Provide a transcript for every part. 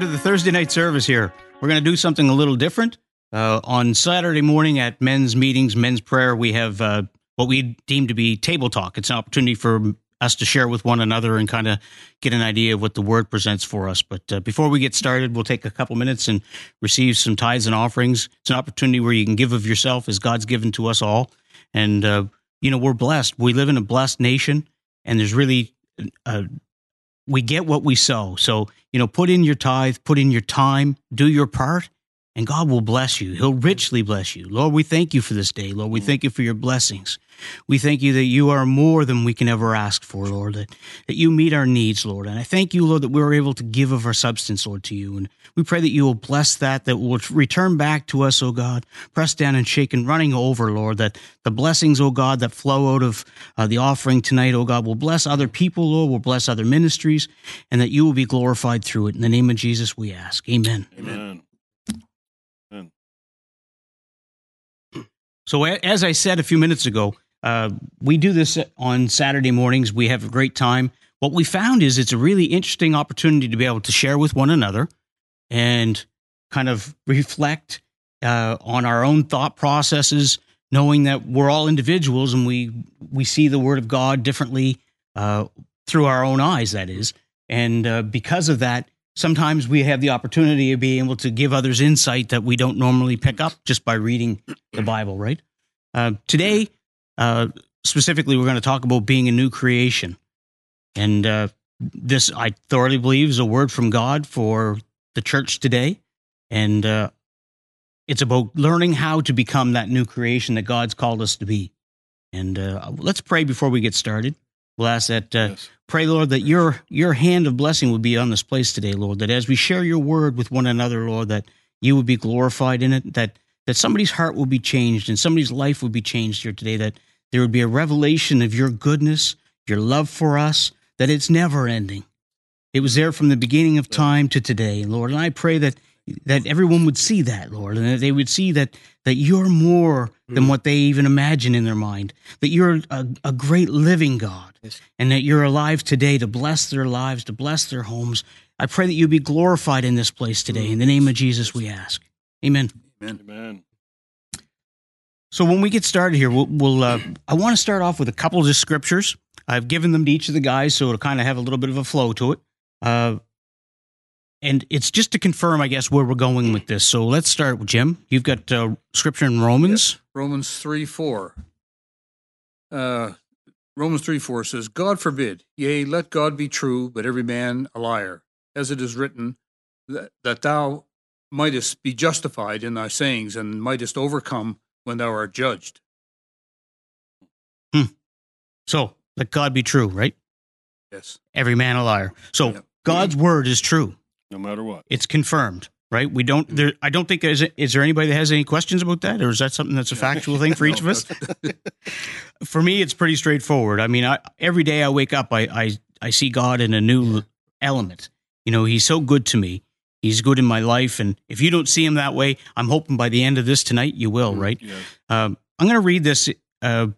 welcome to the Thursday night service here. We're going to do something a little different. On Saturday morning at men's meetings, men's prayer, we have what we deem to be table talk. It's an opportunity for us to share with one another and kind of get an idea of what the Word presents for us. But before we get started, we'll take a couple minutes and receive some tithes and offerings. It's an opportunity where you can give of yourself as God's given to us all. And, we're blessed. We live in a blessed nation, and there's really, we get what we sow. So, put in your tithe, put in your time, do your part, and God will bless you. He'll richly bless you. Lord, we thank you for this day. Lord, we thank you for your blessings. We thank you that you are more than we can ever ask for, Lord, that you meet our needs, Lord. And I thank you, Lord, that we're able to give of our substance, Lord, to you. And we pray that you will bless that will return back to us, O God, pressed down and shaken, running over, Lord, that the blessings, O God, that flow out of the offering tonight, O God, will bless other people, Lord, will bless other ministries, and that you will be glorified through it. In the name of Jesus, we ask. Amen. Amen. Amen. So as I said a few minutes ago, we do this on Saturday mornings. We have a great time. What we found is it's a really interesting opportunity to be able to share with one another and kind of reflect on our own thought processes, knowing that we're all individuals and we see the Word of God differently through our own eyes, that is. And because of that, sometimes we have the opportunity of being able to give others insight that we don't normally pick up just by reading the Bible, right? Today, specifically, we're going to talk about being a new creation. And this, I thoroughly believe, is a word from God for the church today. And it's about learning how to become that new creation that God's called us to be. And let's pray before we get started. We'll ask that, pray, Lord, that your hand of blessing would be on this place today, Lord, that as we share your word with one another, Lord, that you would be glorified in it, that somebody's heart will be changed and somebody's life will be changed here today, that there would be a revelation of your goodness, your love for us, that it's never ending. It was there from the beginning of time to today, Lord. And I pray that everyone would see that, Lord, and that they would see that you're more than what they even imagine in their mind, that you're a great living God, and that you're alive today to bless their lives, to bless their homes. I pray that you be glorified in this place today. In the name of Jesus, we ask. Amen. Amen. Amen. So when we get started here, I want to start off with a couple of just scriptures. I've given them to each of the guys, so it'll kind of have a little bit of a flow to it. And it's just to confirm, I guess, where we're going with this. So let's start with Jim. You've got scripture in Romans. Yes. Romans 3:4. Romans 3:4 says, God forbid, yea, let God be true, but every man a liar, as it is written, that thou mightest be justified in thy sayings and mightest overcome when thou art judged. So let God be true, right? Yes. Every man a liar. So yeah. God's word is true. No matter what. It's confirmed, right? We don't, I don't think, is there anybody that has any questions about that? Or is that something that's a factual thing for each of us? For me, it's pretty straightforward. I mean, every day I wake up, I see God in a new element. He's so good to me. He's good in my life. And if you don't see him that way, I'm hoping by the end of this tonight, you will, right? Yeah. I'm going to read this in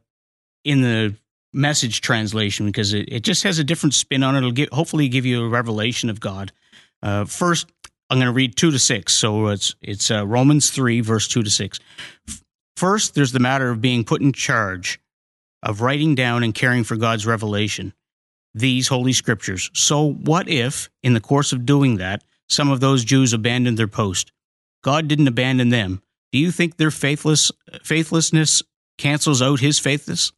the Message translation because it just has a different spin on it. It'll hopefully give you a revelation of God. First, I'm going to read 2 to 6. So it's Romans 3:2-6. First, there's the matter of being put in charge of writing down and caring for God's revelation, these holy scriptures. So what if, in the course of doing that, some of those Jews abandoned their post? God didn't abandon them. Do you think their faithlessness cancels out his faithfulness?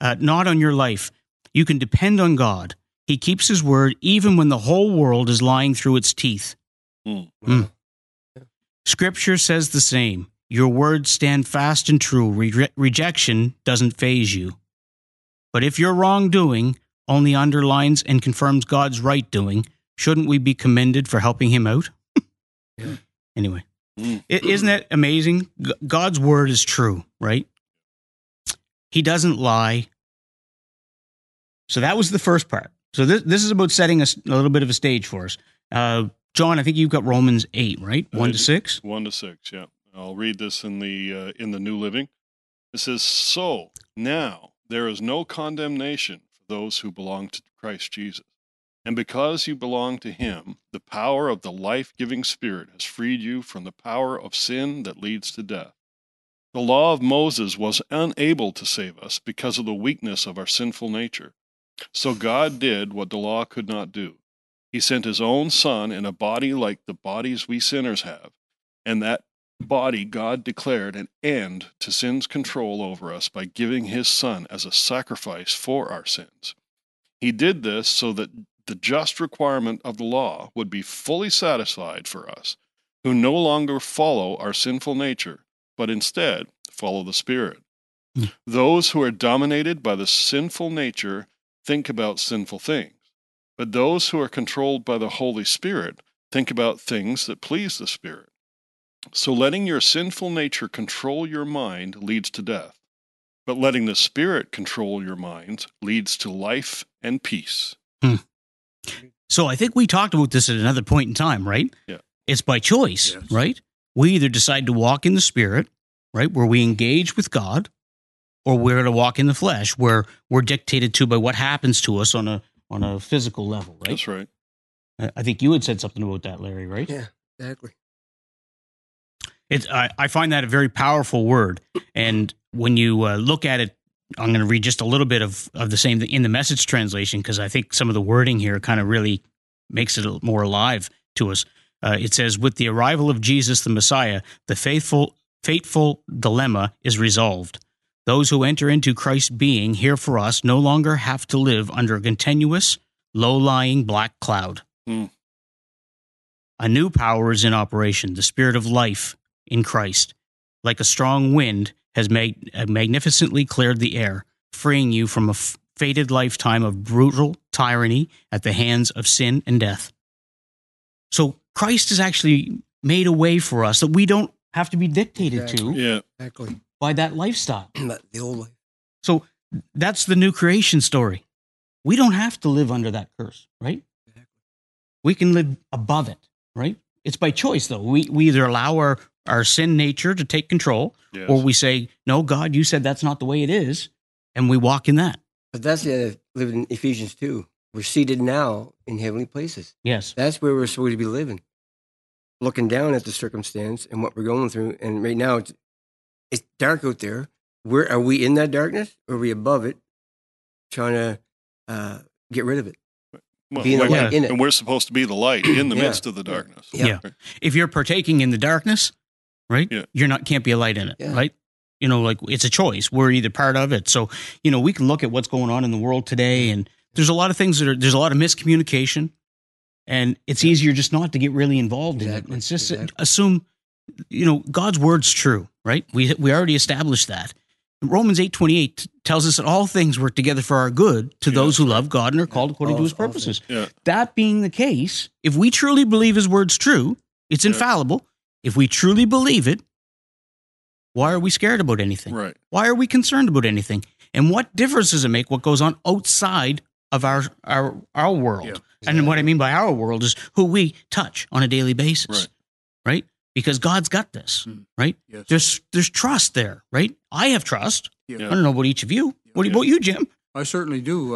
Not on your life. You can depend on God. He keeps his word even when the whole world is lying through its teeth. Scripture says the same. Your words stand fast and true. Rejection doesn't faze you. But if your wrongdoing only underlines and confirms God's right doing, shouldn't we be commended for helping him out? Yeah. Anyway, isn't that amazing? God's word is true, right? He doesn't lie. So that was the first part. So this is about setting a little bit of a stage for us. John, I think you've got Romans 8, right? 1 to 6? 1 to 6, yeah. I'll read this in the New Living. It says, so now there is no condemnation for those who belong to Christ Jesus. And because you belong to him, the power of the life-giving Spirit has freed you from the power of sin that leads to death. The law of Moses was unable to save us because of the weakness of our sinful nature. So God did what the law could not do. He sent his own Son in a body like the bodies we sinners have, and that body God declared an end to sin's control over us by giving his Son as a sacrifice for our sins. He did this so that the just requirement of the law would be fully satisfied for us, who no longer follow our sinful nature, but instead follow the Spirit. Those who are dominated by the sinful nature think about sinful things, but those who are controlled by the Holy Spirit think about things that please the Spirit. So letting your sinful nature control your mind leads to death, but letting the Spirit control your mind leads to life and peace. So I think we talked about this at another point in time, right? Yeah. It's by choice, yes. Right? We either decide to walk in the Spirit, right, where we engage with God, or we're to walk in the flesh, where we're dictated to by what happens to us on a physical level, right? That's right. I think you had said something about that, Larry, right? Yeah, exactly. I find that a very powerful word. And when you look at it, I'm going to read just a little bit of the same in the Message translation, because I think some of the wording here kind of really makes it more alive to us. It says, with the arrival of Jesus the Messiah, the fateful dilemma is resolved. Those who enter into Christ's being here for us no longer have to live under a continuous, low-lying black cloud. A new power is in operation, the Spirit of life in Christ. Like a strong wind has magnificently cleared the air, freeing you from a fated lifetime of brutal tyranny at the hands of sin and death. So Christ has actually made a way for us that we don't have to be dictated to by that lifestyle. The old life. So that's the new creation story. We don't have to live under that curse, right? Exactly. We can live above it, right? It's by choice, though. We either allow our sin nature to take control, yes, or we say, no, God, you said that's not the way it is, and we walk in that. But that's the living in Ephesians 2. We're seated now in heavenly places. Yes. That's where we're supposed to be living, looking down at the circumstance and what we're going through. And right now, it's dark out there. Where are we in that darkness? Or are we above it, trying to get rid of it? Well, in it. And we're supposed to be the light in the midst of the darkness. Yeah. If you're partaking in the darkness, right, you're not, can't be a light in it, right? You know, like, it's a choice. We're either part of it. So, you know, we can look at what's going on in the world today, and there's a lot of things there's a lot of miscommunication, and it's easier just not to get really involved in it. It's just assume, you know, God's word's true, right? We already established that. Romans 8:28 tells us that all things work together for our good to those who love God and are called according to his purposes. Yeah. That being the case, if we truly believe his word's true, it's infallible. If we truly believe it, why are we scared about anything? Right. Why are we concerned about anything? And what difference does it make what goes on outside of our world? Yeah, exactly. And what I mean by our world is who we touch on a daily basis, right? Because God's got this, right? Yes. There's trust there, right? I have trust. Yeah. I don't know about each of you. Yeah. What about you, Jim? I certainly do.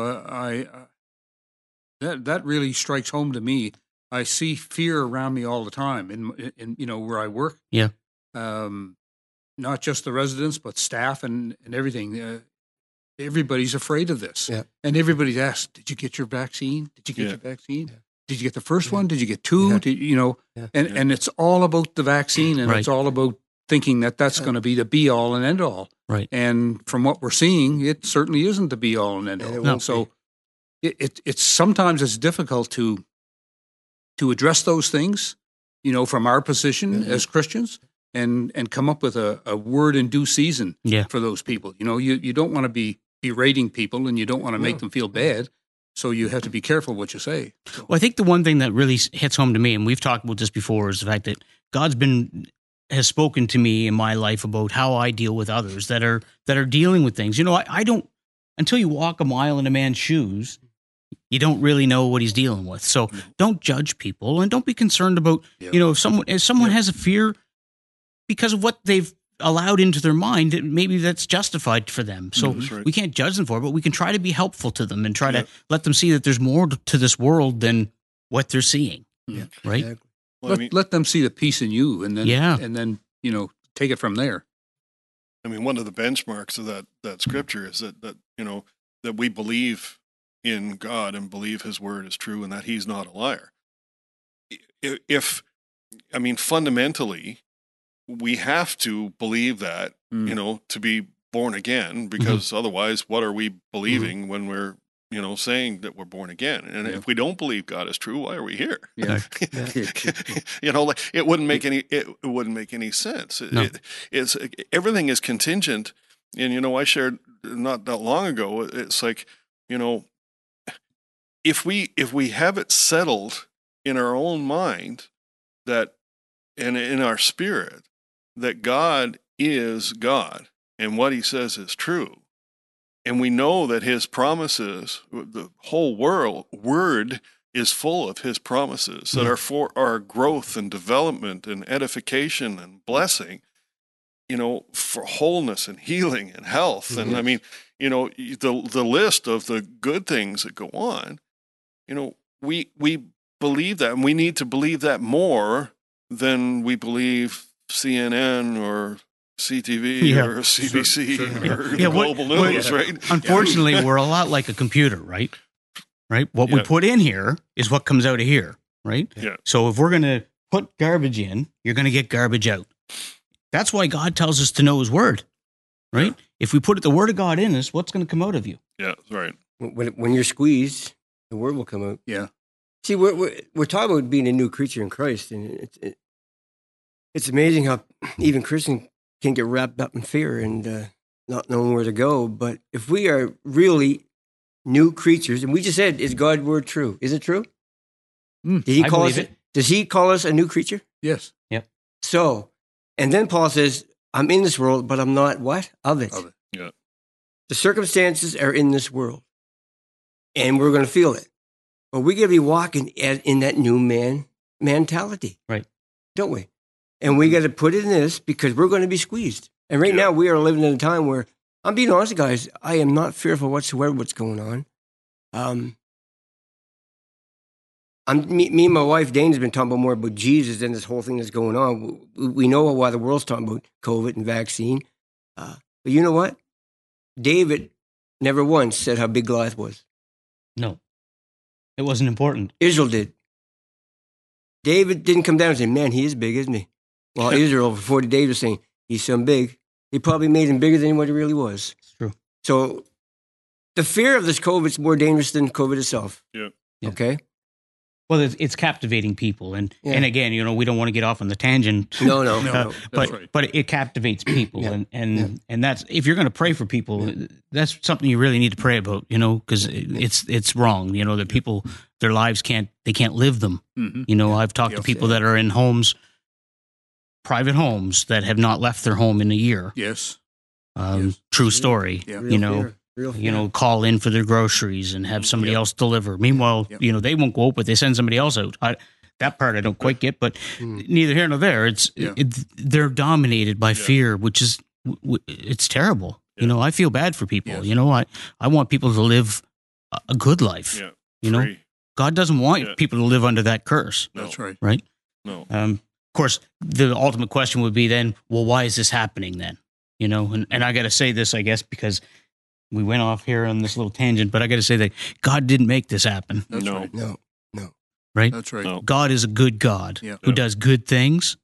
That really strikes home to me. I see fear around me all the time, in you know, where I work. Yeah. Not just the residents, but staff and everything. Everybody's afraid of this. Yeah. And everybody's asked, did you get your vaccine? Did you get your vaccine? Yeah. Did you get the first one? Did you get two? Did, you know, and it's all about the vaccine, and it's all about thinking that that's going to be the be-all and end-all. Right. And from what we're seeing, it certainly isn't the be-all and end-all. And so it's sometimes it's difficult to address those things, you know, from our position as Christians, and come up with a word in due season for those people. You know, you don't want to be berating people, and you don't want to make them feel bad, so you have to be careful what you say. So. Well, I think the one thing that really hits home to me, and we've talked about this before, is the fact that God's has spoken to me in my life about how I deal with others that are dealing with things. You know, I don't, until you walk a mile in a man's shoes, you don't really know what he's dealing with. So don't judge people, and don't be concerned about, you know, if someone has a fear because of what they've allowed into their mind that maybe that's justified for them. So right. We can't judge them for it, but we can try to be helpful to them and try to let them see that there's more to this world than what they're seeing. Yeah. Right. Exactly. Well, let them see the peace in you and then, you know, take it from there. I mean, one of the benchmarks of that scripture is that, you know, that we believe in God and believe his word is true and that he's not a liar. If, I mean, fundamentally, we have to believe that, you know, to be born again, because otherwise, what are we believing when we're, you know, saying that we're born again? And if we don't believe God is true, why are we here? Yeah. You know, like it wouldn't make any sense. No. It's everything is contingent. And, you know, I shared not that long ago, it's like, you know, if we have it settled in our own mind that, and in our spirit, that God is God and what he says is true, and we know that his promises, the whole word is full of his promises that are for our growth and development and edification and blessing, you know, for wholeness and healing and health. And I mean, you know, the list of the good things that go on, you know, we believe that, and we need to believe that more than we believe CNN or CTV or CBC or Global News, right? Unfortunately, we're a lot like a computer, right? Right? What we put in here is what comes out of here, right? Yeah. So if we're going to put garbage in, you're going to get garbage out. That's why God tells us to know his word, right? Yeah. If we put the word of God in us, what's going to come out of you? Yeah, right. When you're squeezed, the word will come out. Yeah. See, we're talking about being a new creature in Christ, and it's amazing how even Christians can get wrapped up in fear and not knowing where to go. But if we are really new creatures, and we just said, is God's word true? Is it true? Did he call us? Does he call us a new creature? Yes. Yep. So, and then Paul says, I'm in this world, but I'm not what? Of it. Of it. Yeah. The circumstances are in this world, and we're going to feel it. But we're going to be walking in that new man mentality. Right. Don't we? And we got to put it in this because we're going to be squeezed. And right now we are living in a time where, I'm being honest, guys, I am not fearful whatsoever what's going on. Me and my wife, Dane, has been talking about more about Jesus than this whole thing that's going on. We know why the world's talking about COVID and vaccine. But you know what? David never once said how big Goliath was. No. It wasn't important. Israel did. David didn't come down and say, man, he is big, isn't he? Well, Israel for 40 days was saying, he's so big. He probably made him bigger than what he really was. It's true. So the fear of this COVID is more dangerous than COVID itself. Yeah. Okay? Well, it's captivating people. And again, you know, we don't want to get off on the tangent. No. But it captivates people. And that's, if you're going to pray for people, that's something you really need to pray about, you know, because it's wrong, you know, that people, their lives can't live them. Mm-hmm. You know, I've talked to people that are in homes, private homes, that have not left their home in a year. Yes. True story, you know. Fear. You know, call in for their groceries and have somebody else deliver. Meanwhile, you know, they won't go out, but they send somebody else out. That part I don't quite get, but neither here nor there. They're dominated by fear, which is, it's terrible. Yeah. You know, I feel bad for people. Yes. You know, I want people to live a good life. Yeah. You know, God doesn't want people to live under that curse. No. That's right. Right? No. Of course, the ultimate question would be then, well, why is this happening then? You know, and I got to say this, I guess, because we went off here on this little tangent, but I got to say that God didn't make this happen. No. Right? That's right. No. God is a good God who does good things.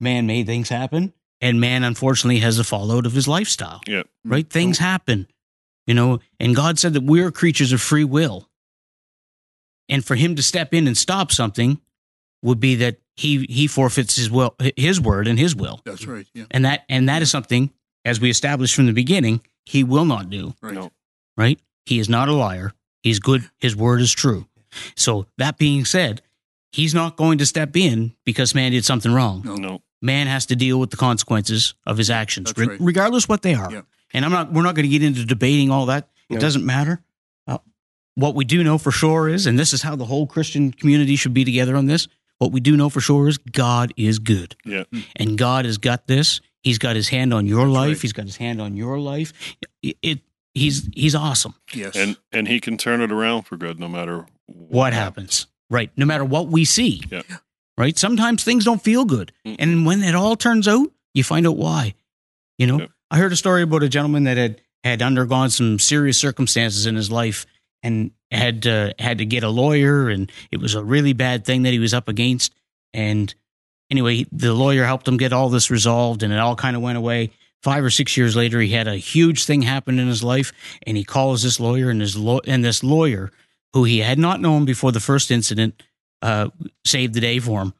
Man made things happen, and man, unfortunately, has the fallout of his lifestyle. Yeah. Right? Things happen, you know, and God said that we're creatures of free will. And for him to step in and stop something would be that he forfeits his will, his word and his will. That's right. Yeah. And that is something, as we established from the beginning, he will not do, right? He is not a liar. He's good. His word is true. So that being said, he's not going to step in because man did something wrong. No. Man has to deal with the consequences of his actions, regardless what they are. Yeah. And we're not going to get into debating all that. It doesn't matter. What we do know for sure is, and this is how the whole Christian community should be together on this, what we do know for sure is God is good. Yeah. And God has got this. He's got his hand on your life. Right. He's got his hand on your life. He's awesome. Yes. And he can turn it around for good no matter what happens. Right. No matter what we see. Yeah. Right. Sometimes things don't feel good. Mm-hmm. And when it all turns out, you find out why. You know, yeah. I heard a story about a gentleman that had undergone some serious circumstances in his life and had to get a lawyer. And it was a really bad thing that he was up against. And anyway, the lawyer helped him get all this resolved and it all kind of went away. 5 or 6 years later, he had a huge thing happen in his life, and he calls this lawyer, and this lawyer, who he had not known before the first incident, saved the day for him.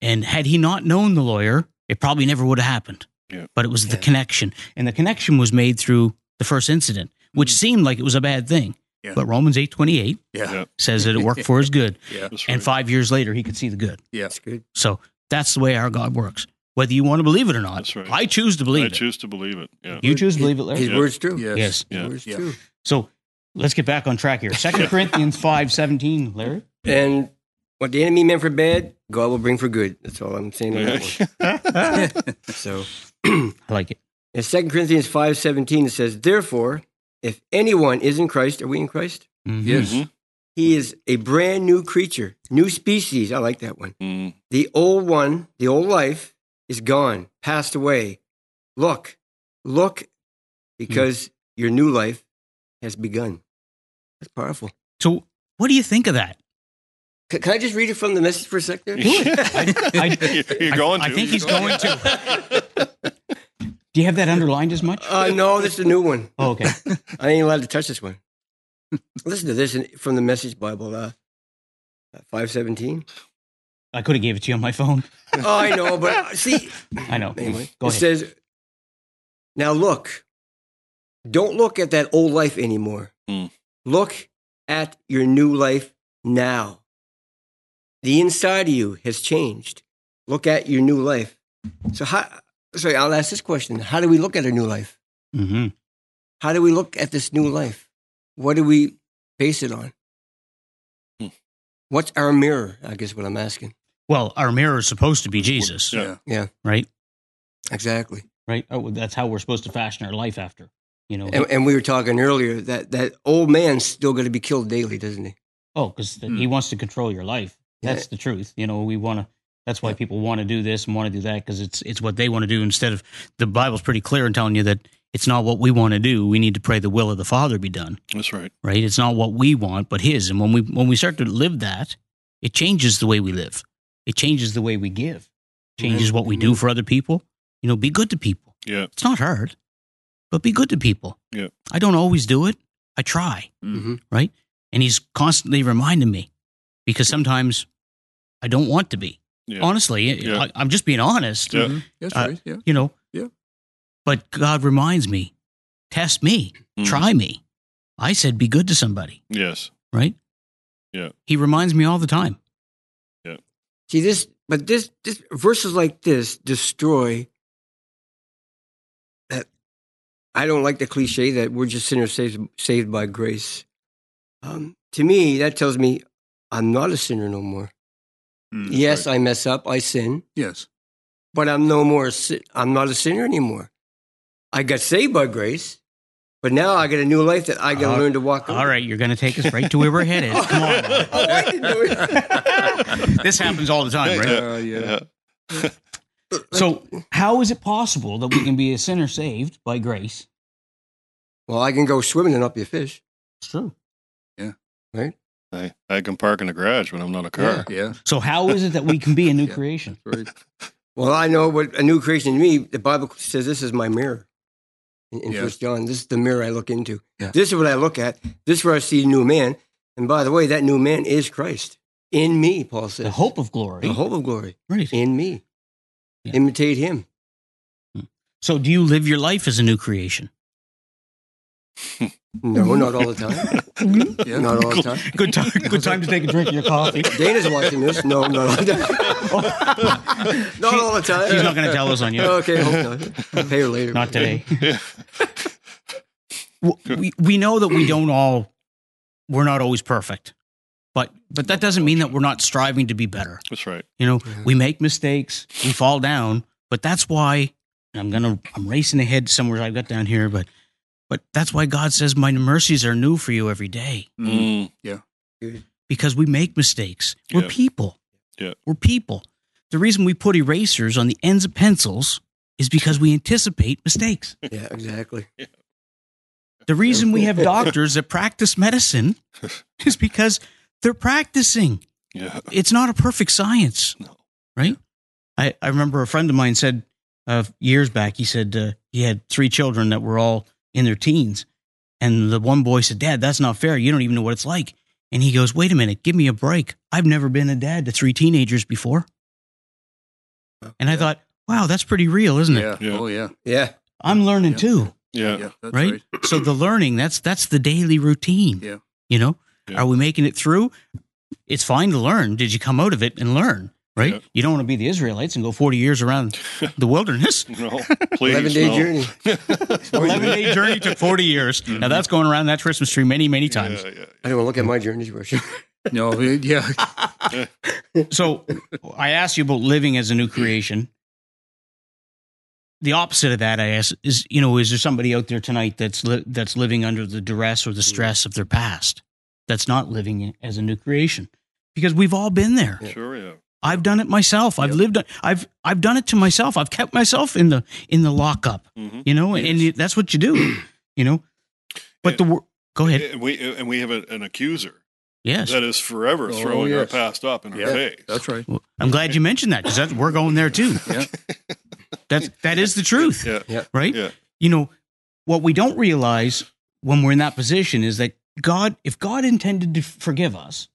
And had he not known the lawyer, it probably never would have happened. Yeah. But it was the connection, and the connection was made through the first incident, which seemed like it was a bad thing. Yeah. But Romans 8:28 says that it worked for his good, and right. 5 years later he could see the good. Yeah, that's good. So that's the way our God works. Whether you want to believe it or not, that's right. I choose to believe it. I choose to believe it. Yeah. You choose to believe it, Larry? His word's true. Yes. Yeah. His word's true. So let's get back on track here. 2 Corinthians 5:17, Larry. And what the enemy meant for bad, God will bring for good. That's all I'm saying on that one. So I like it. In 2 Corinthians 5:17, it says, therefore, if anyone is in Christ, are we in Christ? Mm-hmm. Yes. Mm-hmm. He is a brand new creature, new species. I like that one. Mm. The old one, the old life is gone, passed away. Look, because your new life has begun. That's powerful. So what do you think of that? Can I just read it from the Message for a sec there? I think he's going to. Do you have that underlined as much? No, this is a new one. Oh, okay. I ain't allowed to touch this one. Listen to this from the Message Bible, 5:17. I could have gave it to you on my phone. Oh, I know, but see. I know. Anyway, go ahead. It says, now look, don't look at that old life anymore. Mm. Look at your new life now. The inside of you has changed. Look at your new life. So I'll ask this question. How do we look at our new life? Mm-hmm. How do we look at this new life? What do we base it on? What's our mirror? I guess what I'm asking. Well, our mirror is supposed to be Jesus. Yeah. Right? Exactly. Right? Oh, well, that's how we're supposed to fashion our life after, you know. And we were talking earlier that old man's still going to be killed daily, doesn't he? Oh, because he wants to control your life. That's the truth. You know, we want to. That's why people want to do this and want to do that, because it's what they want to do instead of, the Bible's pretty clear in telling you that it's not what we want to do. We need to pray the will of the Father be done. That's right. Right? It's not what we want, but His. And when we start to live that, it changes the way we live. It changes the way we give. Changes what we do for other people. You know, be good to people. Yeah. It's not hard, but be good to people. Yeah. I don't always do it. I try. Mm-hmm. Right? And He's constantly reminding me, because sometimes I don't want to be. Yeah. Honestly, I'm just being honest. Yeah. Mm-hmm. That's right. Yeah. You know. Yeah. But God reminds me, test me, try me. I said, be good to somebody. Yes. Right. Yeah. He reminds me all the time. Yeah. See this verses like this destroy that. I don't like the cliche that we're just sinners saved by grace. To me, that tells me I'm not a sinner no more. Yes, right. I mess up. I sin. Yes. But I'm not a sinner anymore. I got saved by grace, but now I got a new life that I got to learn to walk over. All right, you're going to take us right to where we're headed. Come on. Oh, I didn't do it. This happens all the time, right? Yeah. So how is it possible that we can be a sinner saved by grace? Well, I can go swimming and not be a fish. It's true. Yeah. Right? I can park in the garage when I'm not a car. Yeah. So how is it that we can be a new creation? Right. Well, I know what a new creation to me, the Bible says this is my mirror. In 1 John, this is the mirror I look into. Yeah. This is what I look at. This is where I see a new man. And by the way, that new man is Christ. In me, Paul says. The hope of glory. The hope of glory. Right. In me. Yeah. Imitate Him. So do you live your life as a new creation? No, not all the time. Yeah, not all the time. Good time to take a drink of your coffee. Dana's watching this. No, not all the time. Not all the time. She's not going to tell us on you. Okay, hope not. I'll pay her later. Not today. We know that we're not always perfect, but that doesn't mean that we're not striving to be better. That's right. You know, we make mistakes, we fall down, but that's why I'm racing ahead somewhere I've got down here, but that's why God says my mercies are new for you every day. Mm. Yeah. Because we make mistakes. We're people. Yeah. We're people. The reason we put erasers on the ends of pencils is because we anticipate mistakes. Yeah, exactly. Yeah. The reason we have doctors that practice medicine is because they're practicing. Yeah. It's not a perfect science, right? I remember a friend of mine said years back, he said he had 3 children that were all in their teens. And the one boy said, "Dad, that's not fair. You don't even know what it's like." And he goes, "Wait a minute, give me a break. I've never been a dad to 3 teenagers before." And I thought, wow, that's pretty real, isn't it? Yeah. Oh, yeah. Yeah. I'm learning too. Yeah. That's right? So the learning, that's the daily routine. Yeah. You know, are we making it through? It's fine to learn. Did you come out of it and learn? Right? Yeah. You don't want to be the Israelites and go 40 years around the wilderness. No, please. 11-day journey. 11-day journey took 40 years. Mm-hmm. Now that's going around that Christmas tree many, many times. Yeah, yeah, yeah. I don't want to look at my journeys, worship. No, yeah. So I asked you about living as a new creation. The opposite of that, I ask, is, you know, is there somebody out there tonight that's living under the duress or the stress of their past? That's not living as a new creation, because we've all been there. Sure, yeah. I've done it myself. I've lived. I've done it to myself. I've kept myself in the lockup. Mm-hmm. You know, and that's what you do. You know, but go ahead. And we have an accuser. Yes, that is forever throwing our past up in our face. That's right. Well, I'm glad you mentioned that, because we're going there too. Yeah. That is the truth, right? Yeah. You know, what we don't realize when we're in that position is that God, if God intended to forgive us,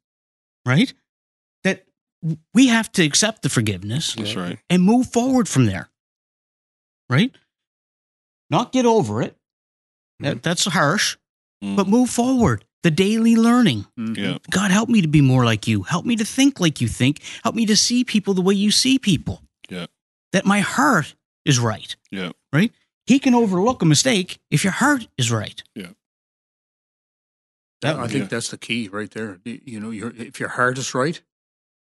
right, that we have to accept the forgiveness and move forward from there, right? Not get over it. Mm. That's harsh, but move forward. The daily learning. Mm. Yeah. God, help me to be more like you. Help me to think like you think. Help me to see people the way you see people. Yeah. That my heart is right. Yeah. Right? He can overlook a mistake if your heart is right. Yeah. I think that's the key right there. You know, if your heart is right,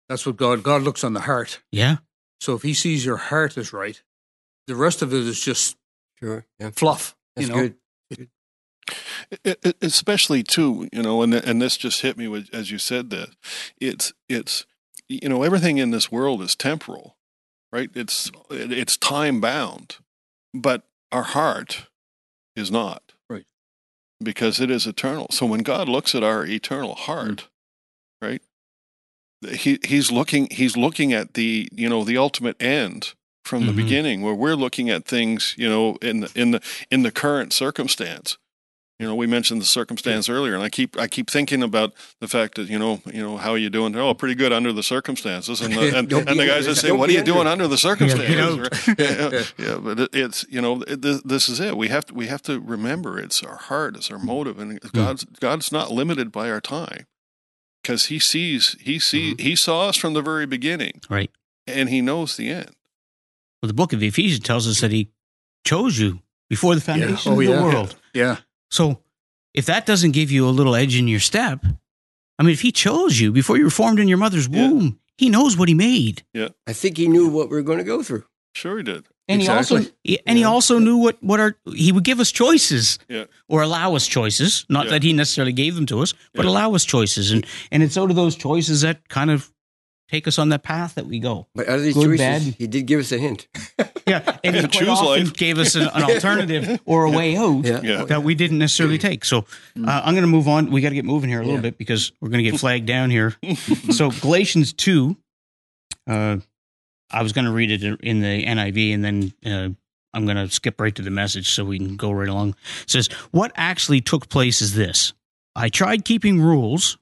that's what God looks on the heart. Yeah. So if he sees your heart is right, the rest of it is just fluff. That's good. Especially too, you know, and this just hit me with, as you said that, it's, you know, everything in this world is temporal. Right? It's time bound, but our heart is not. Right. Because it is eternal. So when God looks at our eternal heart, right, he's looking at the, you know, the ultimate end from the beginning, where we're looking at things, you know, in the current circumstance. You know, we mentioned the circumstance earlier, and I keep thinking about the fact that, you know, how are you doing? Oh, pretty good under the circumstances, and the guys that say, "What are you doing under the circumstances?" Yeah, but it's, you know, this is it. We have to remember it's our heart, it's our motive, and God's not limited by our time, because He saw us from the very beginning, right, and He knows the end. Well, the book of Ephesians tells us that He chose you before the foundation of the world. Yeah. So if that doesn't give you a little edge in your step, I mean, if he chose you before you were formed in your mother's womb, he knows what he made. Yeah. I think he knew what we were going to go through. Sure he did. And he also knew he would give us choices or allow us choices. Not that he necessarily gave them to us, but allow us choices. And it's out of those choices that kind of take us on that path that we go. But out of these choices, he did give us a hint. And he quite often gave us an alternative or a way out that we didn't necessarily take. So I'm going to move on. We got to get moving here a little bit, because we're going to get flagged down here. So Galatians 2, I was going to read it in the NIV, and then I'm going to skip right to the message so we can go right along. It says, "What actually took place is this. I tried keeping rules."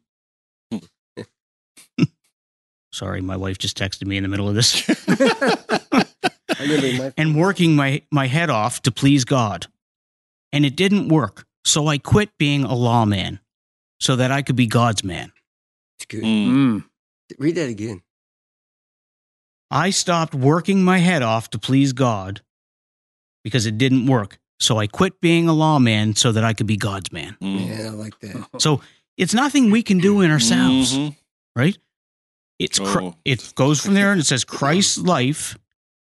Sorry, my wife just texted me in the middle of this. "And working my head off to please God. And it didn't work. So I quit being a lawman so that I could be God's man." It's good. Mm. Read that again. "I stopped working my head off to please God because it didn't work. So I quit being a lawman so that I could be God's man." Mm. Yeah, I like that. So it's nothing we can do in ourselves, right? It goes from there, and it says Christ's life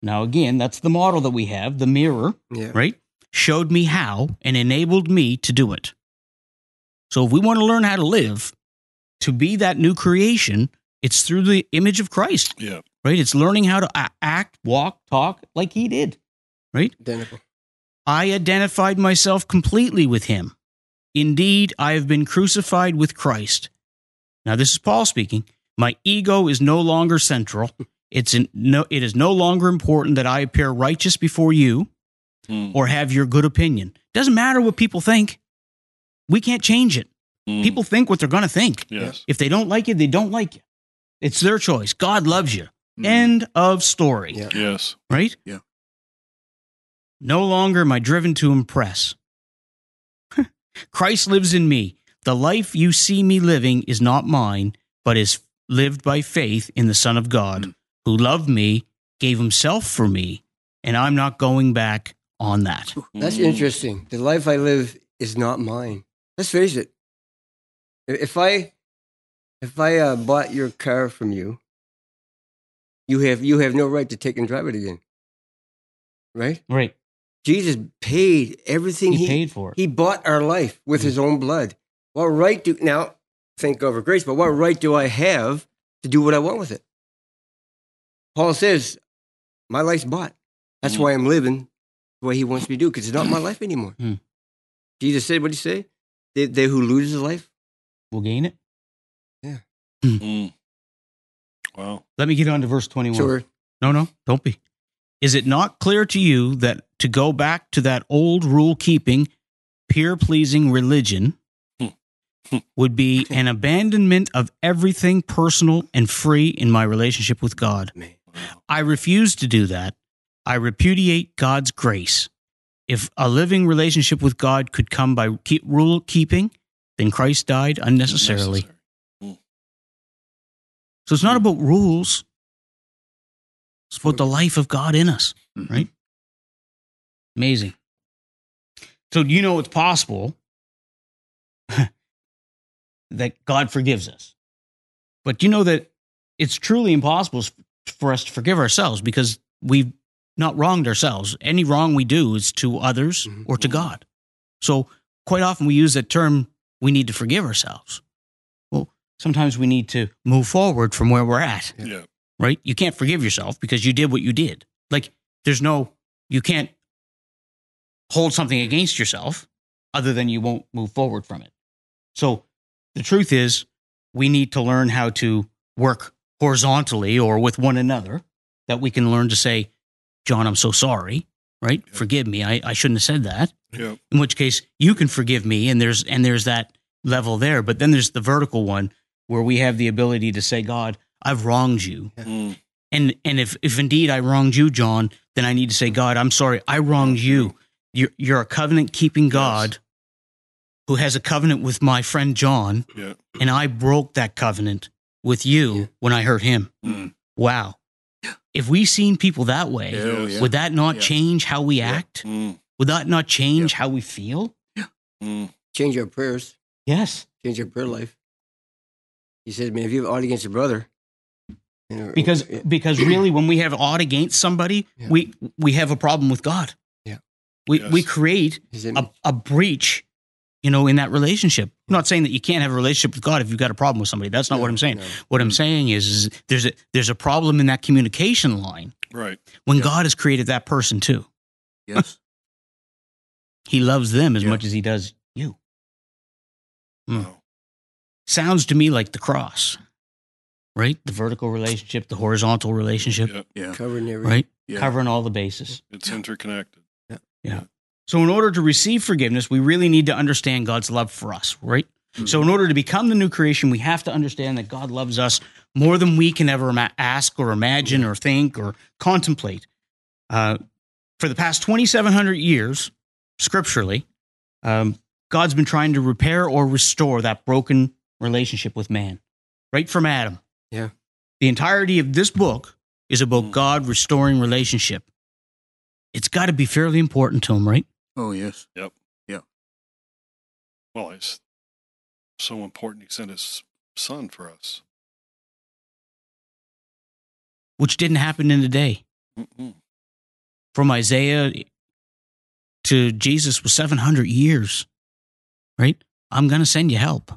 Now, again, that's the model that we have, the mirror, right? Showed me how and enabled me to do it. So if we want to learn how to live, to be that new creation, it's through the image of Christ, right? It's learning how to act, walk, talk like he did, right? Identical. I identified myself completely with him. Indeed, I have been crucified with Christ. Now, this is Paul speaking. My ego is no longer central. It is no longer important that I appear righteous before you or have your good opinion. Doesn't matter what people think. We can't change it. People think what they're going to think. Yes. If they don't like you, they don't like you. It's their choice. God loves you. End of story. Yeah. Yes. Right? Yeah. No longer am I driven to impress. Christ lives in me. The life you see me living is not mine, but is lived by faith in the Son of God, who loved me, gave himself for me, and I'm not going back on that. That's interesting. The life I live is not mine. Let's face it. If I bought your car from you, you have no right to take and drive it again. Right? Right. Jesus paid everything. He paid for it. He bought our life with his own blood. What right do now think over grace, but what right do I have to do what I want with it? Paul says, my life's bought. That's why I'm living the way he wants me to do, because it's not my life anymore. Jesus said, what did he say? They who lose his life will gain it. Yeah. Wow. Let me get on to verse 21. Sure. No, don't be. Is it not clear to you that to go back to that old rule-keeping, peer-pleasing religion would be an abandonment of everything personal and free in my relationship with God? I refuse to do that. I repudiate God's grace. If a living relationship with God could come by rule-keeping, then Christ died unnecessarily. So it's not about rules. It's about the life of God in us, right? Amazing. So you know it's possible that God forgives us. But you know that it's truly impossible for us to forgive ourselves because we've not wronged ourselves. Any wrong we do is to others or to God. So quite often we use that term, we need to forgive ourselves. Well, sometimes we need to move forward from where we're at, right? You can't forgive yourself because you did what you did. Like you can't hold something against yourself other than you won't move forward from it. So the truth is we need to learn how to work horizontally or with one another, that we can learn to say, John, I'm so sorry, right? Yep. Forgive me. I shouldn't have said that. Yep. In which case you can forgive me. And there's that level there, but then there's the vertical one where we have the ability to say, God, I've wronged you. Yeah. And if indeed I wronged you, John, then I need to say, God, I'm sorry. I wronged you. You're a covenant keeping God who has a covenant with my friend, John. Yeah. And I broke that covenant with you when I hurt him. Mm. Wow. If we've seen people that way, would that not change how we act? Mm. Would that not change how we feel? Yeah. Mm. Change our prayers. Yes. Change your prayer life. He said, man, if you have ought against your brother. You know, because really when we have ought against somebody, we have a problem with God. Yeah. We create a breach, you know, in that relationship. I'm not saying that you can't have a relationship with God if you've got a problem with somebody. That's not what I'm saying. No. What I'm saying is there's a problem in that communication line. Right. When God has created that person too. Yes. He loves them as much as he does you. Mm. Wow. Sounds to me like the cross, right? The vertical relationship, the horizontal relationship. Yeah. Covering everything. Right? Yeah. Covering all the bases. It's interconnected. Yeah. So in order to receive forgiveness, we really need to understand God's love for us, right? Mm-hmm. So in order to become the new creation, we have to understand that God loves us more than we can ever ask or imagine or think or contemplate. For the past 2,700 years, scripturally, God's been trying to repair or restore that broken relationship with man, right from Adam. Yeah. The entirety of this book is about God restoring relationship. It's got to be fairly important to him, right? Oh, yes. Yep. Yeah. Well, it's so important he sent his son for us. Which didn't happen in a day. Mm-mm. from Isaiah to Jesus was 700 years, right? I'm going to send you help.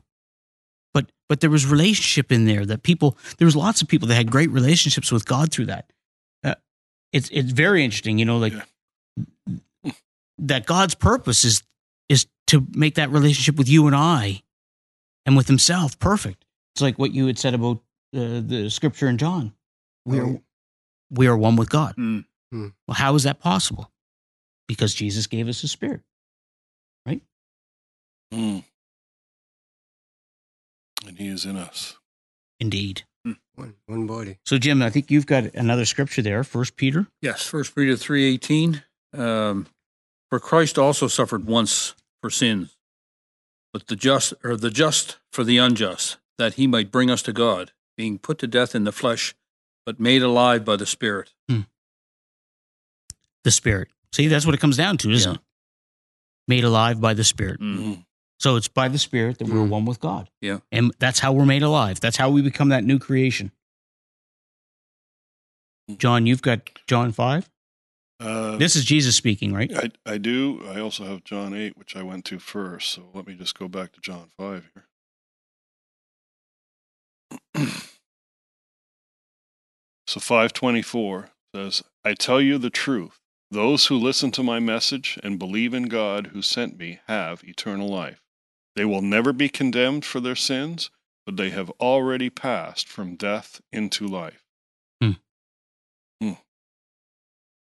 But there was relationship in there that people, there was lots of people that had great relationships with God through that. It's very interesting, you know, like that God's purpose is to make that relationship with you and I and with himself perfect. It's like what you had said about the scripture in John. We are one with God. Mm-hmm. Well, how is that possible? Because Jesus gave us his spirit, right? Mm. And he is in us. Indeed. One body. So, Jim, I think you've got another scripture there, 1 Peter. Yes, 1 Peter 3:18. For Christ also suffered once for sins, but the just for the unjust, that he might bring us to God, being put to death in the flesh, but made alive by the Spirit. Hmm. The Spirit. See, that's what it comes down to, isn't it? Made alive by the Spirit. Mm-hmm. So it's by the Spirit that we're one with God. Yeah. And that's how we're made alive. That's how we become that new creation. John, you've got John 5. This is Jesus speaking, right? I do. I also have John 8, which I went to first. So let me just go back to John 5 here. So 5:24 says, I tell you the truth. Those who listen to my message and believe in God who sent me have eternal life. They will never be condemned for their sins, but they have already passed from death into life. Hmm. Hmm.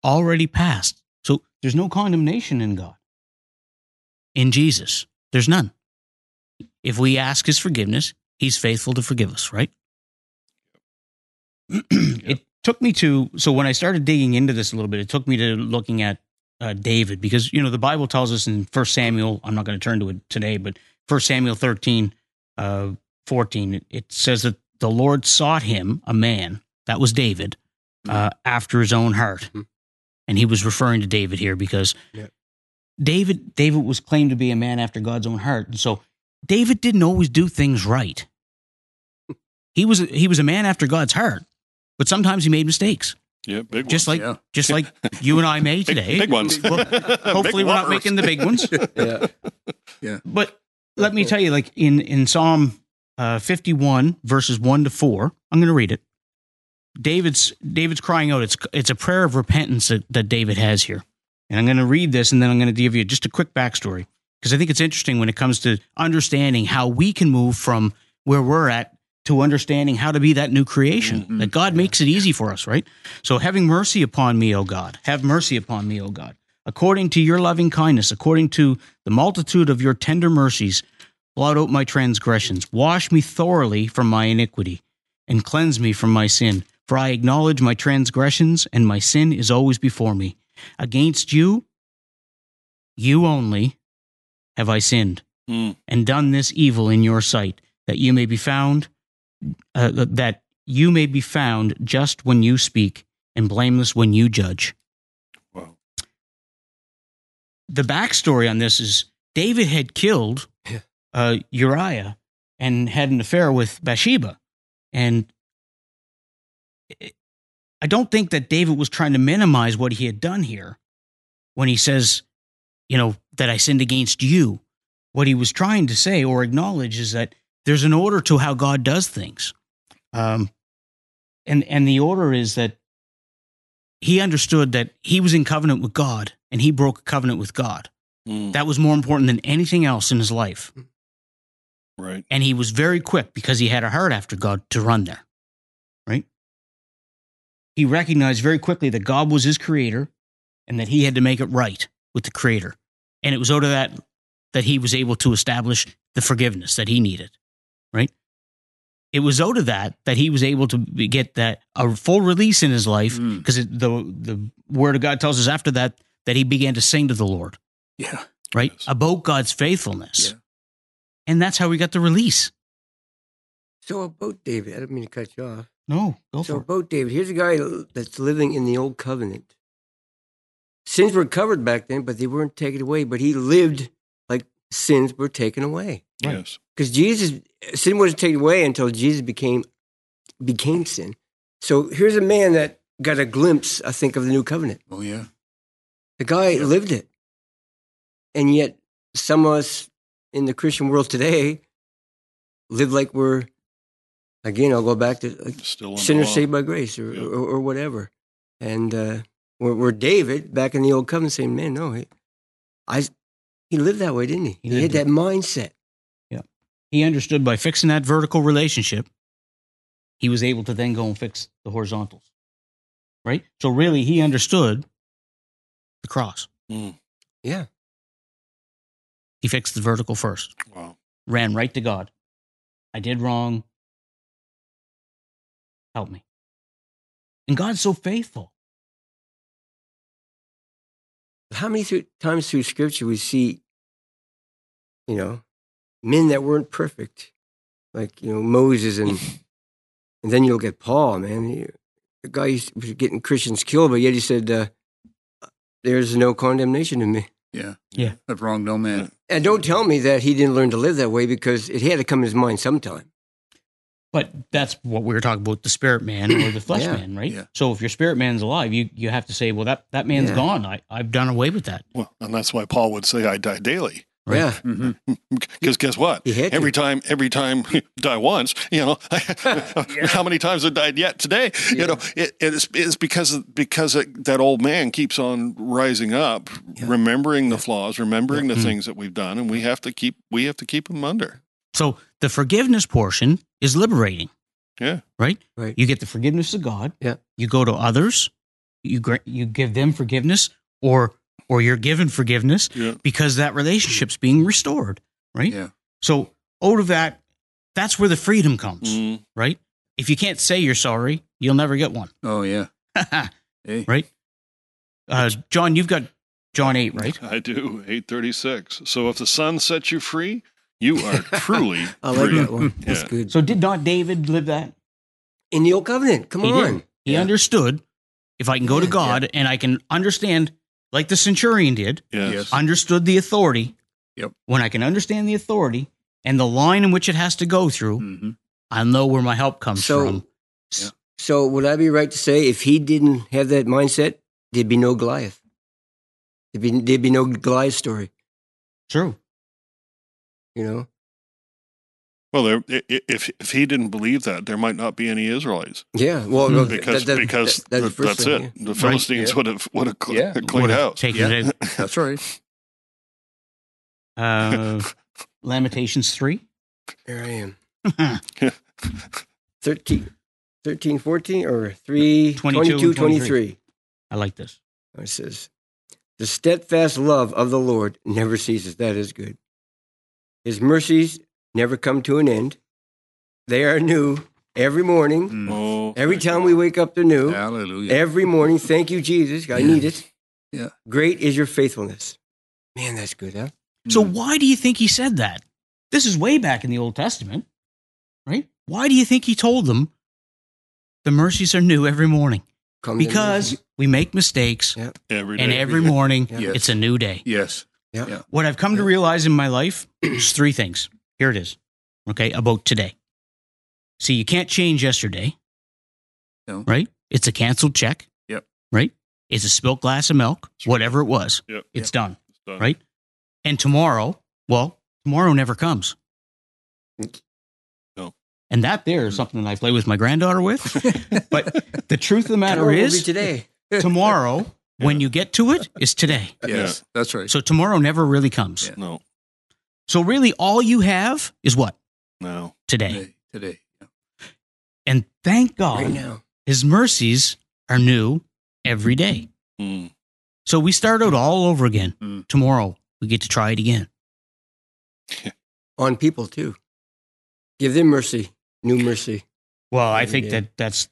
Already passed. So there's no condemnation in God. In Jesus, there's none. If we ask his forgiveness, he's faithful to forgive us, right? Yep. It took me to, so when I started digging into this a little bit, it took me to looking at David, because, you know, the Bible tells us in 1 Samuel, I'm not going to turn to it today, but 1 Samuel 13, 14, it says that the Lord sought him, a man, that was David, after his own heart. Mm-hmm. And he was referring to David here because David was claimed to be a man after God's own heart. And so David didn't always do things right. He was a man after God's heart. But sometimes he made mistakes. Yeah, big ones. Just like you and I made today. Big ones. Well, hopefully we're not making the big ones. Yeah. But let me tell you, like in Psalm 51, verses 1-4, I'm going to read it. David's crying out. It's a prayer of repentance that David has here. And I'm going to read this, and then I'm going to give you just a quick backstory, because I think it's interesting when it comes to understanding how we can move from where we're at to understanding how to be that new creation, mm-hmm. that God makes it easy for us, right? So having mercy upon me, O God, have mercy upon me, O God, according to your loving kindness, according to the multitude of your tender mercies, blot out my transgressions, wash me thoroughly from my iniquity, and cleanse me from my sin. For I acknowledge my transgressions, and my sin is always before me. Against you, you only, have I sinned, and done this evil in your sight, that you may be found just when you speak and blameless when you judge. Wow. The backstory on this is David had killed Uriah and had an affair with Bathsheba. And I don't think that David was trying to minimize what he had done here when he says, you know, that I sinned against you. What he was trying to say or acknowledge is that there's an order to how God does things. And the order is that he understood that he was in covenant with God and he broke a covenant with God. Mm. That was more important than anything else in his life. Right. And he was very quick, because he had a heart after God, to run there. Right. He recognized very quickly that God was his creator and that he had to make it right with the creator. And it was out of that he was able to establish the forgiveness that he needed. Right? It was out of that he was able to get that a full release in his life, because the Word of God tells us after that he began to sing to the Lord. Yeah. Right? Yes. About God's faithfulness. Yeah. And that's how we got the release. So about David, I don't mean to cut you off. No, go for it. So about David, here's a guy that's living in the old covenant. Sins were covered back then, but they weren't taken away, but he lived like sins were taken away. Right. Yes. Because sin wasn't taken away until Jesus became sin. So here's a man that got a glimpse, I think, of the new covenant. Oh, yeah. The guy lived it. And yet some of us in the Christian world today live like we're, again, I'll go back to sinners saved by grace or whatever. And we're David back in the old covenant saying, man, no, he lived that way, didn't he? He had that mindset. Yeah. He understood by fixing that vertical relationship, he was able to then go and fix the horizontals. Right? So really, he understood the cross. Mm. Yeah. He fixed the vertical first. Wow. Ran right to God. I did wrong. Help me. And God's so faithful. How many times through Scripture we see, you know, men that weren't perfect, like, you know, Moses, and and then you'll get Paul, man. The guy was getting Christians killed, but yet he said, there's no condemnation in me. Yeah. Yeah. I've wronged no man. And don't tell me that he didn't learn to live that way, because it had to come to his mind sometime. But that's what we were talking about, the spirit man or the flesh man, right? Yeah. So if your spirit man's alive, you have to say, well, that man's gone. I've done away with that. Well, and that's why Paul would say, I die daily. Right? Yeah. Because guess what? Every time die once, you know, how many times have died yet today? Yeah. You know, it's because that old man keeps on rising up, remembering the flaws, remembering the things that we've done, and we have to keep them under. So the forgiveness portion is liberating. Yeah. Right? You get the forgiveness of God. Yeah. You go to others. You give them forgiveness, or you're given forgiveness because that relationship's being restored. Right? Yeah. So out of that, that's where the freedom comes. Mm. Right? If you can't say you're sorry, you'll never get one. Oh, yeah. Hey. Right? John, you've got John 8, right? I do, 8:36. So if the Son sets you free, you are truly free. I like that one. That's good. So did not David live that? In the old covenant. Come on. Did. He understood, if I can go to God and I can understand, like the centurion did, understood the authority. Yep. When I can understand the authority and the line in which it has to go through, I know where my help comes from. Yeah. So would I be right to say, if he didn't have that mindset, there'd be no Goliath? There'd be no Goliath story. True. You know, well, if he didn't believe that, there might not be any Israelites. Yeah, well, because that's it. Yeah. The Philistines would have cleaned out. Taken it. That's right. Lamentations 3. Here I am. 13, 14, or 3, 22, 23. I like this. It says, the steadfast love of the Lord never ceases. That is good. His mercies never come to an end. They are new every morning. Oh, every time we wake up, they're new. Hallelujah. Every morning. Thank you, Jesus. I need it. Yeah. Great is your faithfulness. Man, that's good, huh? So why do you think he said that? This is way back in the Old Testament, right? Why do you think he told them the mercies are new every morning? Because we make mistakes. Yeah. Every morning, it's a new day. Yes. Yeah. What I've come to realize in my life is three things. Here it is, okay, about today. See, you can't change yesterday, right? It's a canceled check, right? It's a spilt glass of milk, whatever it was. Yep. It's done, right? And tomorrow, tomorrow never comes. No. And that there is something that I play with my granddaughter with. But the truth of the matter is, today. Tomorrow... when you get to it, is today. Yes, that's right. So tomorrow never really comes. Yeah. No. So really all you have is what? No. Today. Today. Yeah. And thank God, right now, his mercies are new every day. Mm. So we start out all over again. Mm. Tomorrow, we get to try it again. On people, too. Give them mercy. New mercy. Well, I think that's...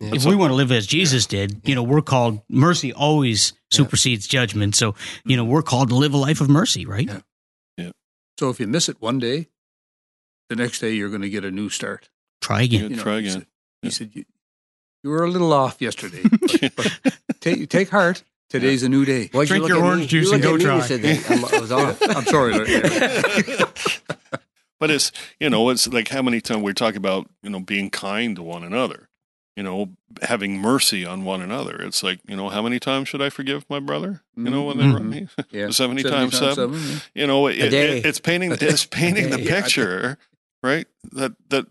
If we want to live as Jesus did, you know, we're called, mercy always supersedes judgment. So, you know, we're called to live a life of mercy, right? Yeah. Yeah. So if you miss it one day, the next day you're going to get a new start. Try again. Try again. He said you were a little off yesterday, but take heart. Today's a new day. Why'd Drink your orange juice and go try. I was off. I'm sorry. But it's, you know, it's like how many times we talk about, you know, being kind to one another. having mercy on one another. It's like, how many times should I forgive my brother? When they run me, 70 times 7. Yeah. It's painting the picture, right? That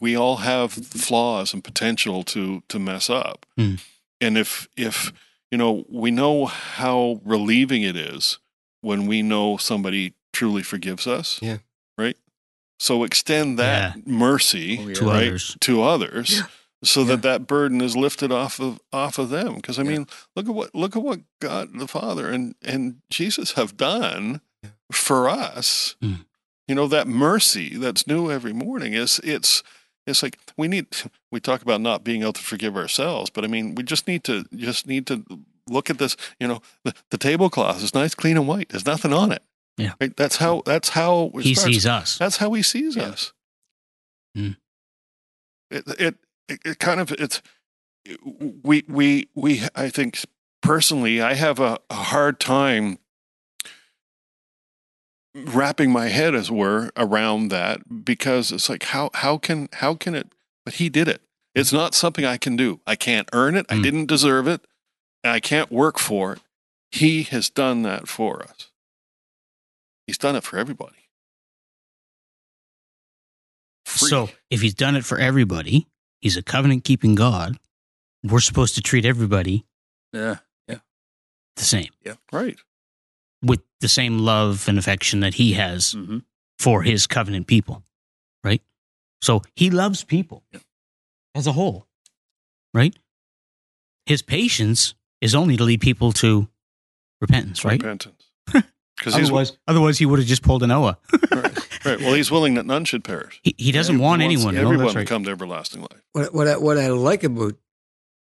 we all have flaws and potential to mess up. Mm. And if we know how relieving it is when we know somebody truly forgives us. Yeah. Right. So extend that mercy to others, so that burden is lifted off of them. Because I mean, look at what God the Father and Jesus have done for us. Mm. That mercy that's new every morning it's like we talk about not being able to forgive ourselves, but I mean, we just need to look at this. The tablecloth is nice, clean, and white. There's nothing on it. Yeah, right? That's how he sees us. That's how he sees us. Mm. I think personally, I have a hard time wrapping my head, as it were, around that, because it's like how can it? But he did it. It's not something I can do. I can't earn it. I didn't deserve it. And I can't work for it. He has done that for us. He's done it for everybody. Free. So if he's done it for everybody, he's a covenant-keeping God. We're supposed to treat everybody the same. Yeah, right. With the same love and affection that he has for his covenant people, right? So he loves people as a whole, right? His patience is only to lead people to repentance, right? Repentance. Otherwise he would have just pulled an Noah. Right. Well, he's willing that none should perish. He doesn't want anyone. Everyone to come to everlasting life. What I like about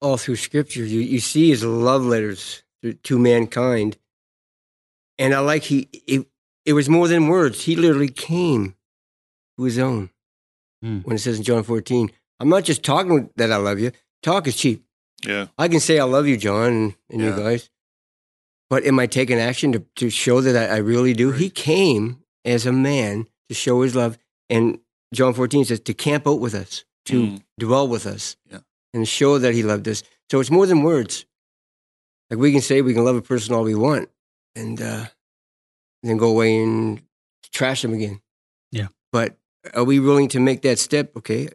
all through Scripture, you see his love letters to mankind, and I like it was more than words. He literally came to his own. Mm. When it says in John 14, I'm not just talking that I love you. Talk is cheap. Yeah, I can say I love you, John, and you guys. But am I taking action to show that I really do? He came as a man to show his love. And John 14 says to camp out with us, to dwell with us, and show that he loved us. So it's more than words. Like we can say we can love a person all we want and then go away and trash them again. Yeah. But are we willing to make that step? Okay,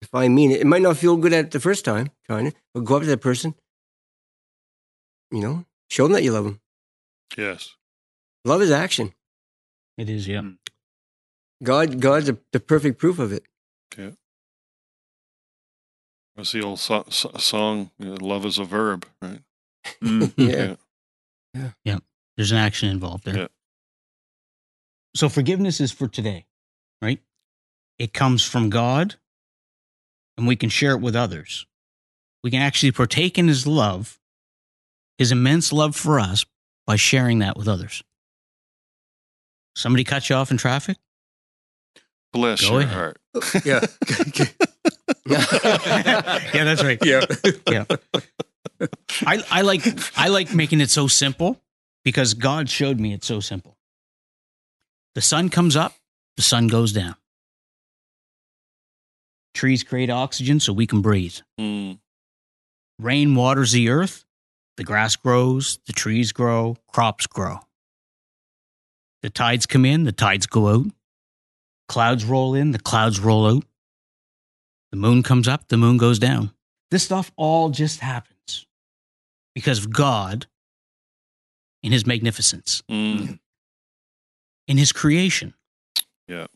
if I mean it, it might not feel good at the first time, trying it, but go up to that person, show them that you love them. Yes. Love is action. It is, yeah. God's the perfect proof of it. Yeah. That's the old song, love is a verb, right? Yeah. There's an action involved there. Yeah. So forgiveness is for today, right? It comes from God, and we can share it with others. We can actually partake in his love, his immense love for us, by sharing that with others. Somebody cut you off in traffic? Bless your heart. Yeah. Yeah, that's right. Yeah. I like making it so simple because God showed me it's so simple. The sun comes up, the sun goes down. Trees create oxygen so we can breathe. Mm. Rain waters the earth. The grass grows, the trees grow, crops grow. The tides come in, the tides go out. Clouds roll in, the clouds roll out. The moon comes up, the moon goes down. This stuff all just happens because of God in his magnificence, in his creation. Yeah.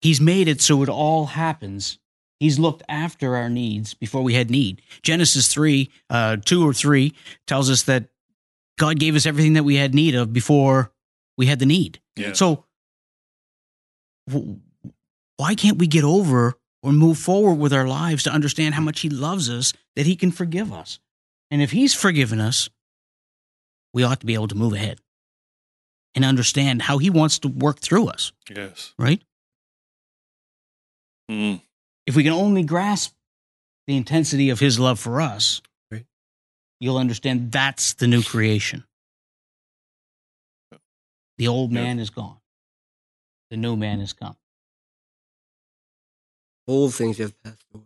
He's made it so it all happens. He's looked after our needs before we had need. Genesis 2 or 3 tells us that God gave us everything that we had need of before we had the need. Yeah. So why can't we get over or move forward with our lives to understand how much he loves us, that he can forgive us? And if he's forgiven us, we ought to be able to move ahead and understand how he wants to work through us. Yes. Right? Mm. If we can only grasp the intensity of his love for us, you'll understand that's the new creation. The old man is gone. The new man has come. old things have passed away.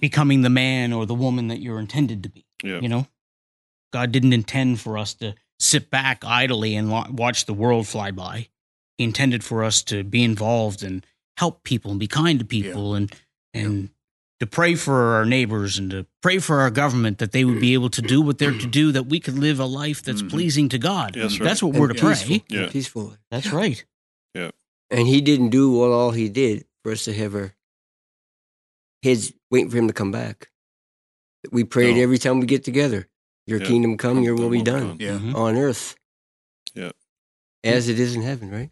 Becoming the man or the woman that you're intended to be. Yeah. You know, God didn't intend for us to sit back idly and watch the world fly by. He intended for us to be involved and help people and be kind to people and to pray for our neighbors and to pray for our government that they would be able to do what they're to do, that we could live a life that's pleasing to God. Yes, right. That's what we're to pray. Yeah. Peacefully. That's right. Yeah. And he didn't do what all he did for us to have our heads waiting for him to come back. We prayed every time we get together. Your kingdom come, your will be done on earth. Yeah. As it is in heaven, right?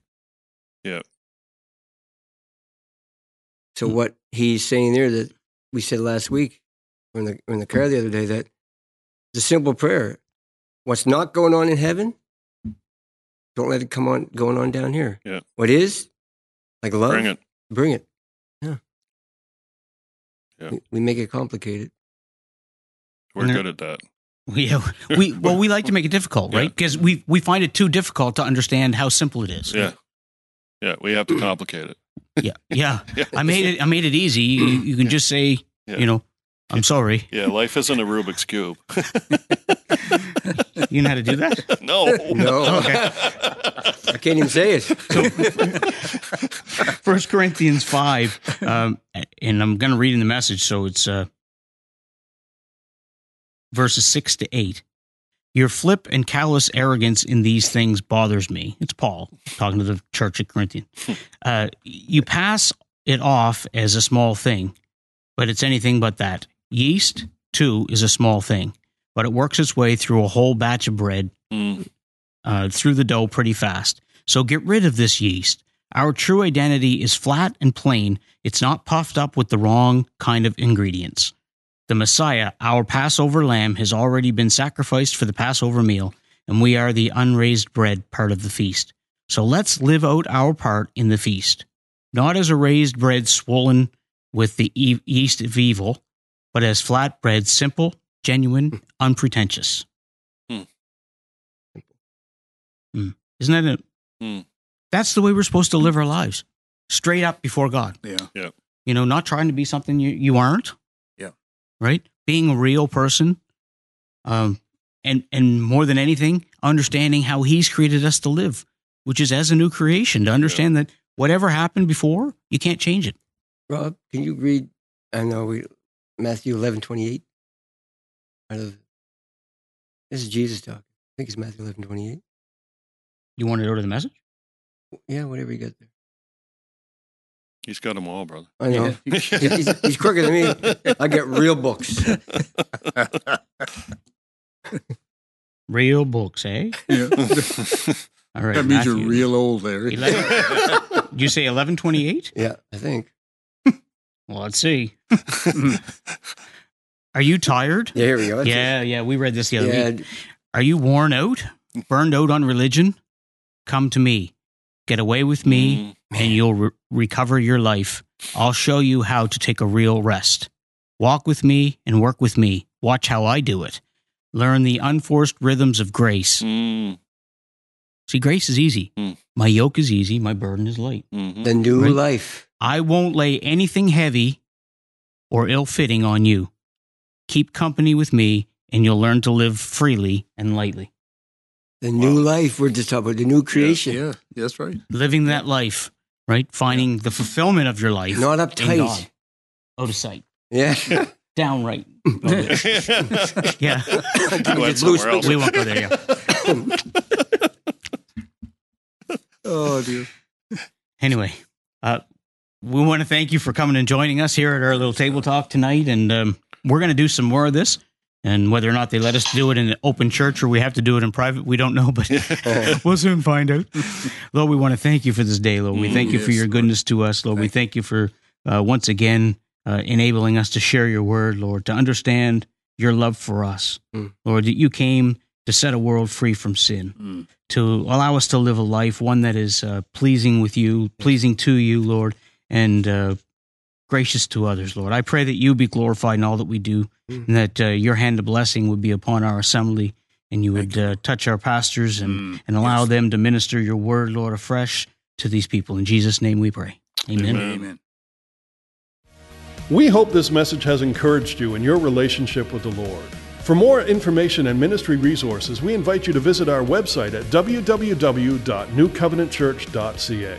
Yeah. So what he's saying there that we said last week in the car the other day, that the simple prayer, what's not going on in heaven, don't let it come on going on down here. Yeah. What is? Like love? Bring it. Bring it. Yeah. Yeah. We make it complicated. We're good at that. Yeah, we like to make it difficult, right? Because we find it too difficult to understand how simple it is. Yeah, yeah, we have to complicate it. Yeah. I made it easy. You can just say, you know, I'm sorry. Yeah, life isn't a Rubik's Cube. You know how to do that? No. Oh, okay. I can't even say it. So, 1 Corinthians 5, and I'm going to read in the Message, so it's verses 6 to 8. Your flip and callous arrogance in these things bothers me. It's Paul talking to the church at Corinthians. You pass it off as a small thing, but it's anything but that. Yeast, too, is a small thing, but it works its way through a whole batch of bread, through the dough pretty fast. So get rid of this yeast. Our true identity is flat and plain. It's not puffed up with the wrong kind of ingredients. The Messiah, our Passover lamb, has already been sacrificed for the Passover meal, and we are the unraised bread part of the feast. So let's live out our part in the feast, not as a raised bread swollen with the yeast of evil, but as flat bread, simple, genuine, unpretentious. Isn't that it? That's the way we're supposed to live our lives, straight up before God. Yeah. You know, not trying to be something you aren't. Right? Being a real person, and more than anything, understanding how he's created us to live, which is as a new creation, to understand that whatever happened before, you can't change it. Rob, can you read, Matthew 11:28? This is Jesus talking. I think it's Matthew 11:28. You want to go to the Message? Yeah, whatever you got there. He's got them all, brother. I know. Yeah. He's quicker than me. I get real books. Real books, eh? Yeah. All right. That means Matthew, you're real old, Larry. You say 11:28? Yeah, I think. Well, let's see. Are you tired? Yeah, here we go. Yeah. We read this the other week. Are you worn out? Burned out on religion? Come to me. Get away with me, and you'll recover your life. I'll show you how to take a real rest. Walk with me and work with me. Watch how I do it. Learn the unforced rhythms of grace. See, grace is easy. My yoke is easy. My burden is light. The new life. I won't lay anything heavy or ill-fitting on you. Keep company with me, and you'll learn to live freely and lightly. The new life, we're just talking about, the new creation. Yeah, that's right. Living that life, right? Finding the fulfillment of your life. Not uptight. Out of sight. Yeah. Downright. Yeah. We won't go there, Oh, dear. Anyway, we want to thank you for coming and joining us here at our little table talk tonight, and we're going to do some more of this. And whether or not they let us do it in an open church or we have to do it in private, we don't know, but we'll soon find out. Lord, we want to thank you for this day, Lord. We thank you for your goodness to us, Lord. We thank you for, once again, enabling us to share your word, Lord, to understand your love for us. Lord, that you came to set a world free from sin, to allow us to live a life, one that is pleasing with you, pleasing to you, Lord, and gracious to others, Lord. I pray that you be glorified in all that we do, and that your hand of blessing would be upon our assembly, and you would touch our pastors and allow them to minister your word, Lord, afresh to these people. In Jesus' name we pray. Amen. We hope this message has encouraged you in your relationship with the Lord. For more information and ministry resources, we invite you to visit our website at www.newcovenantchurch.ca.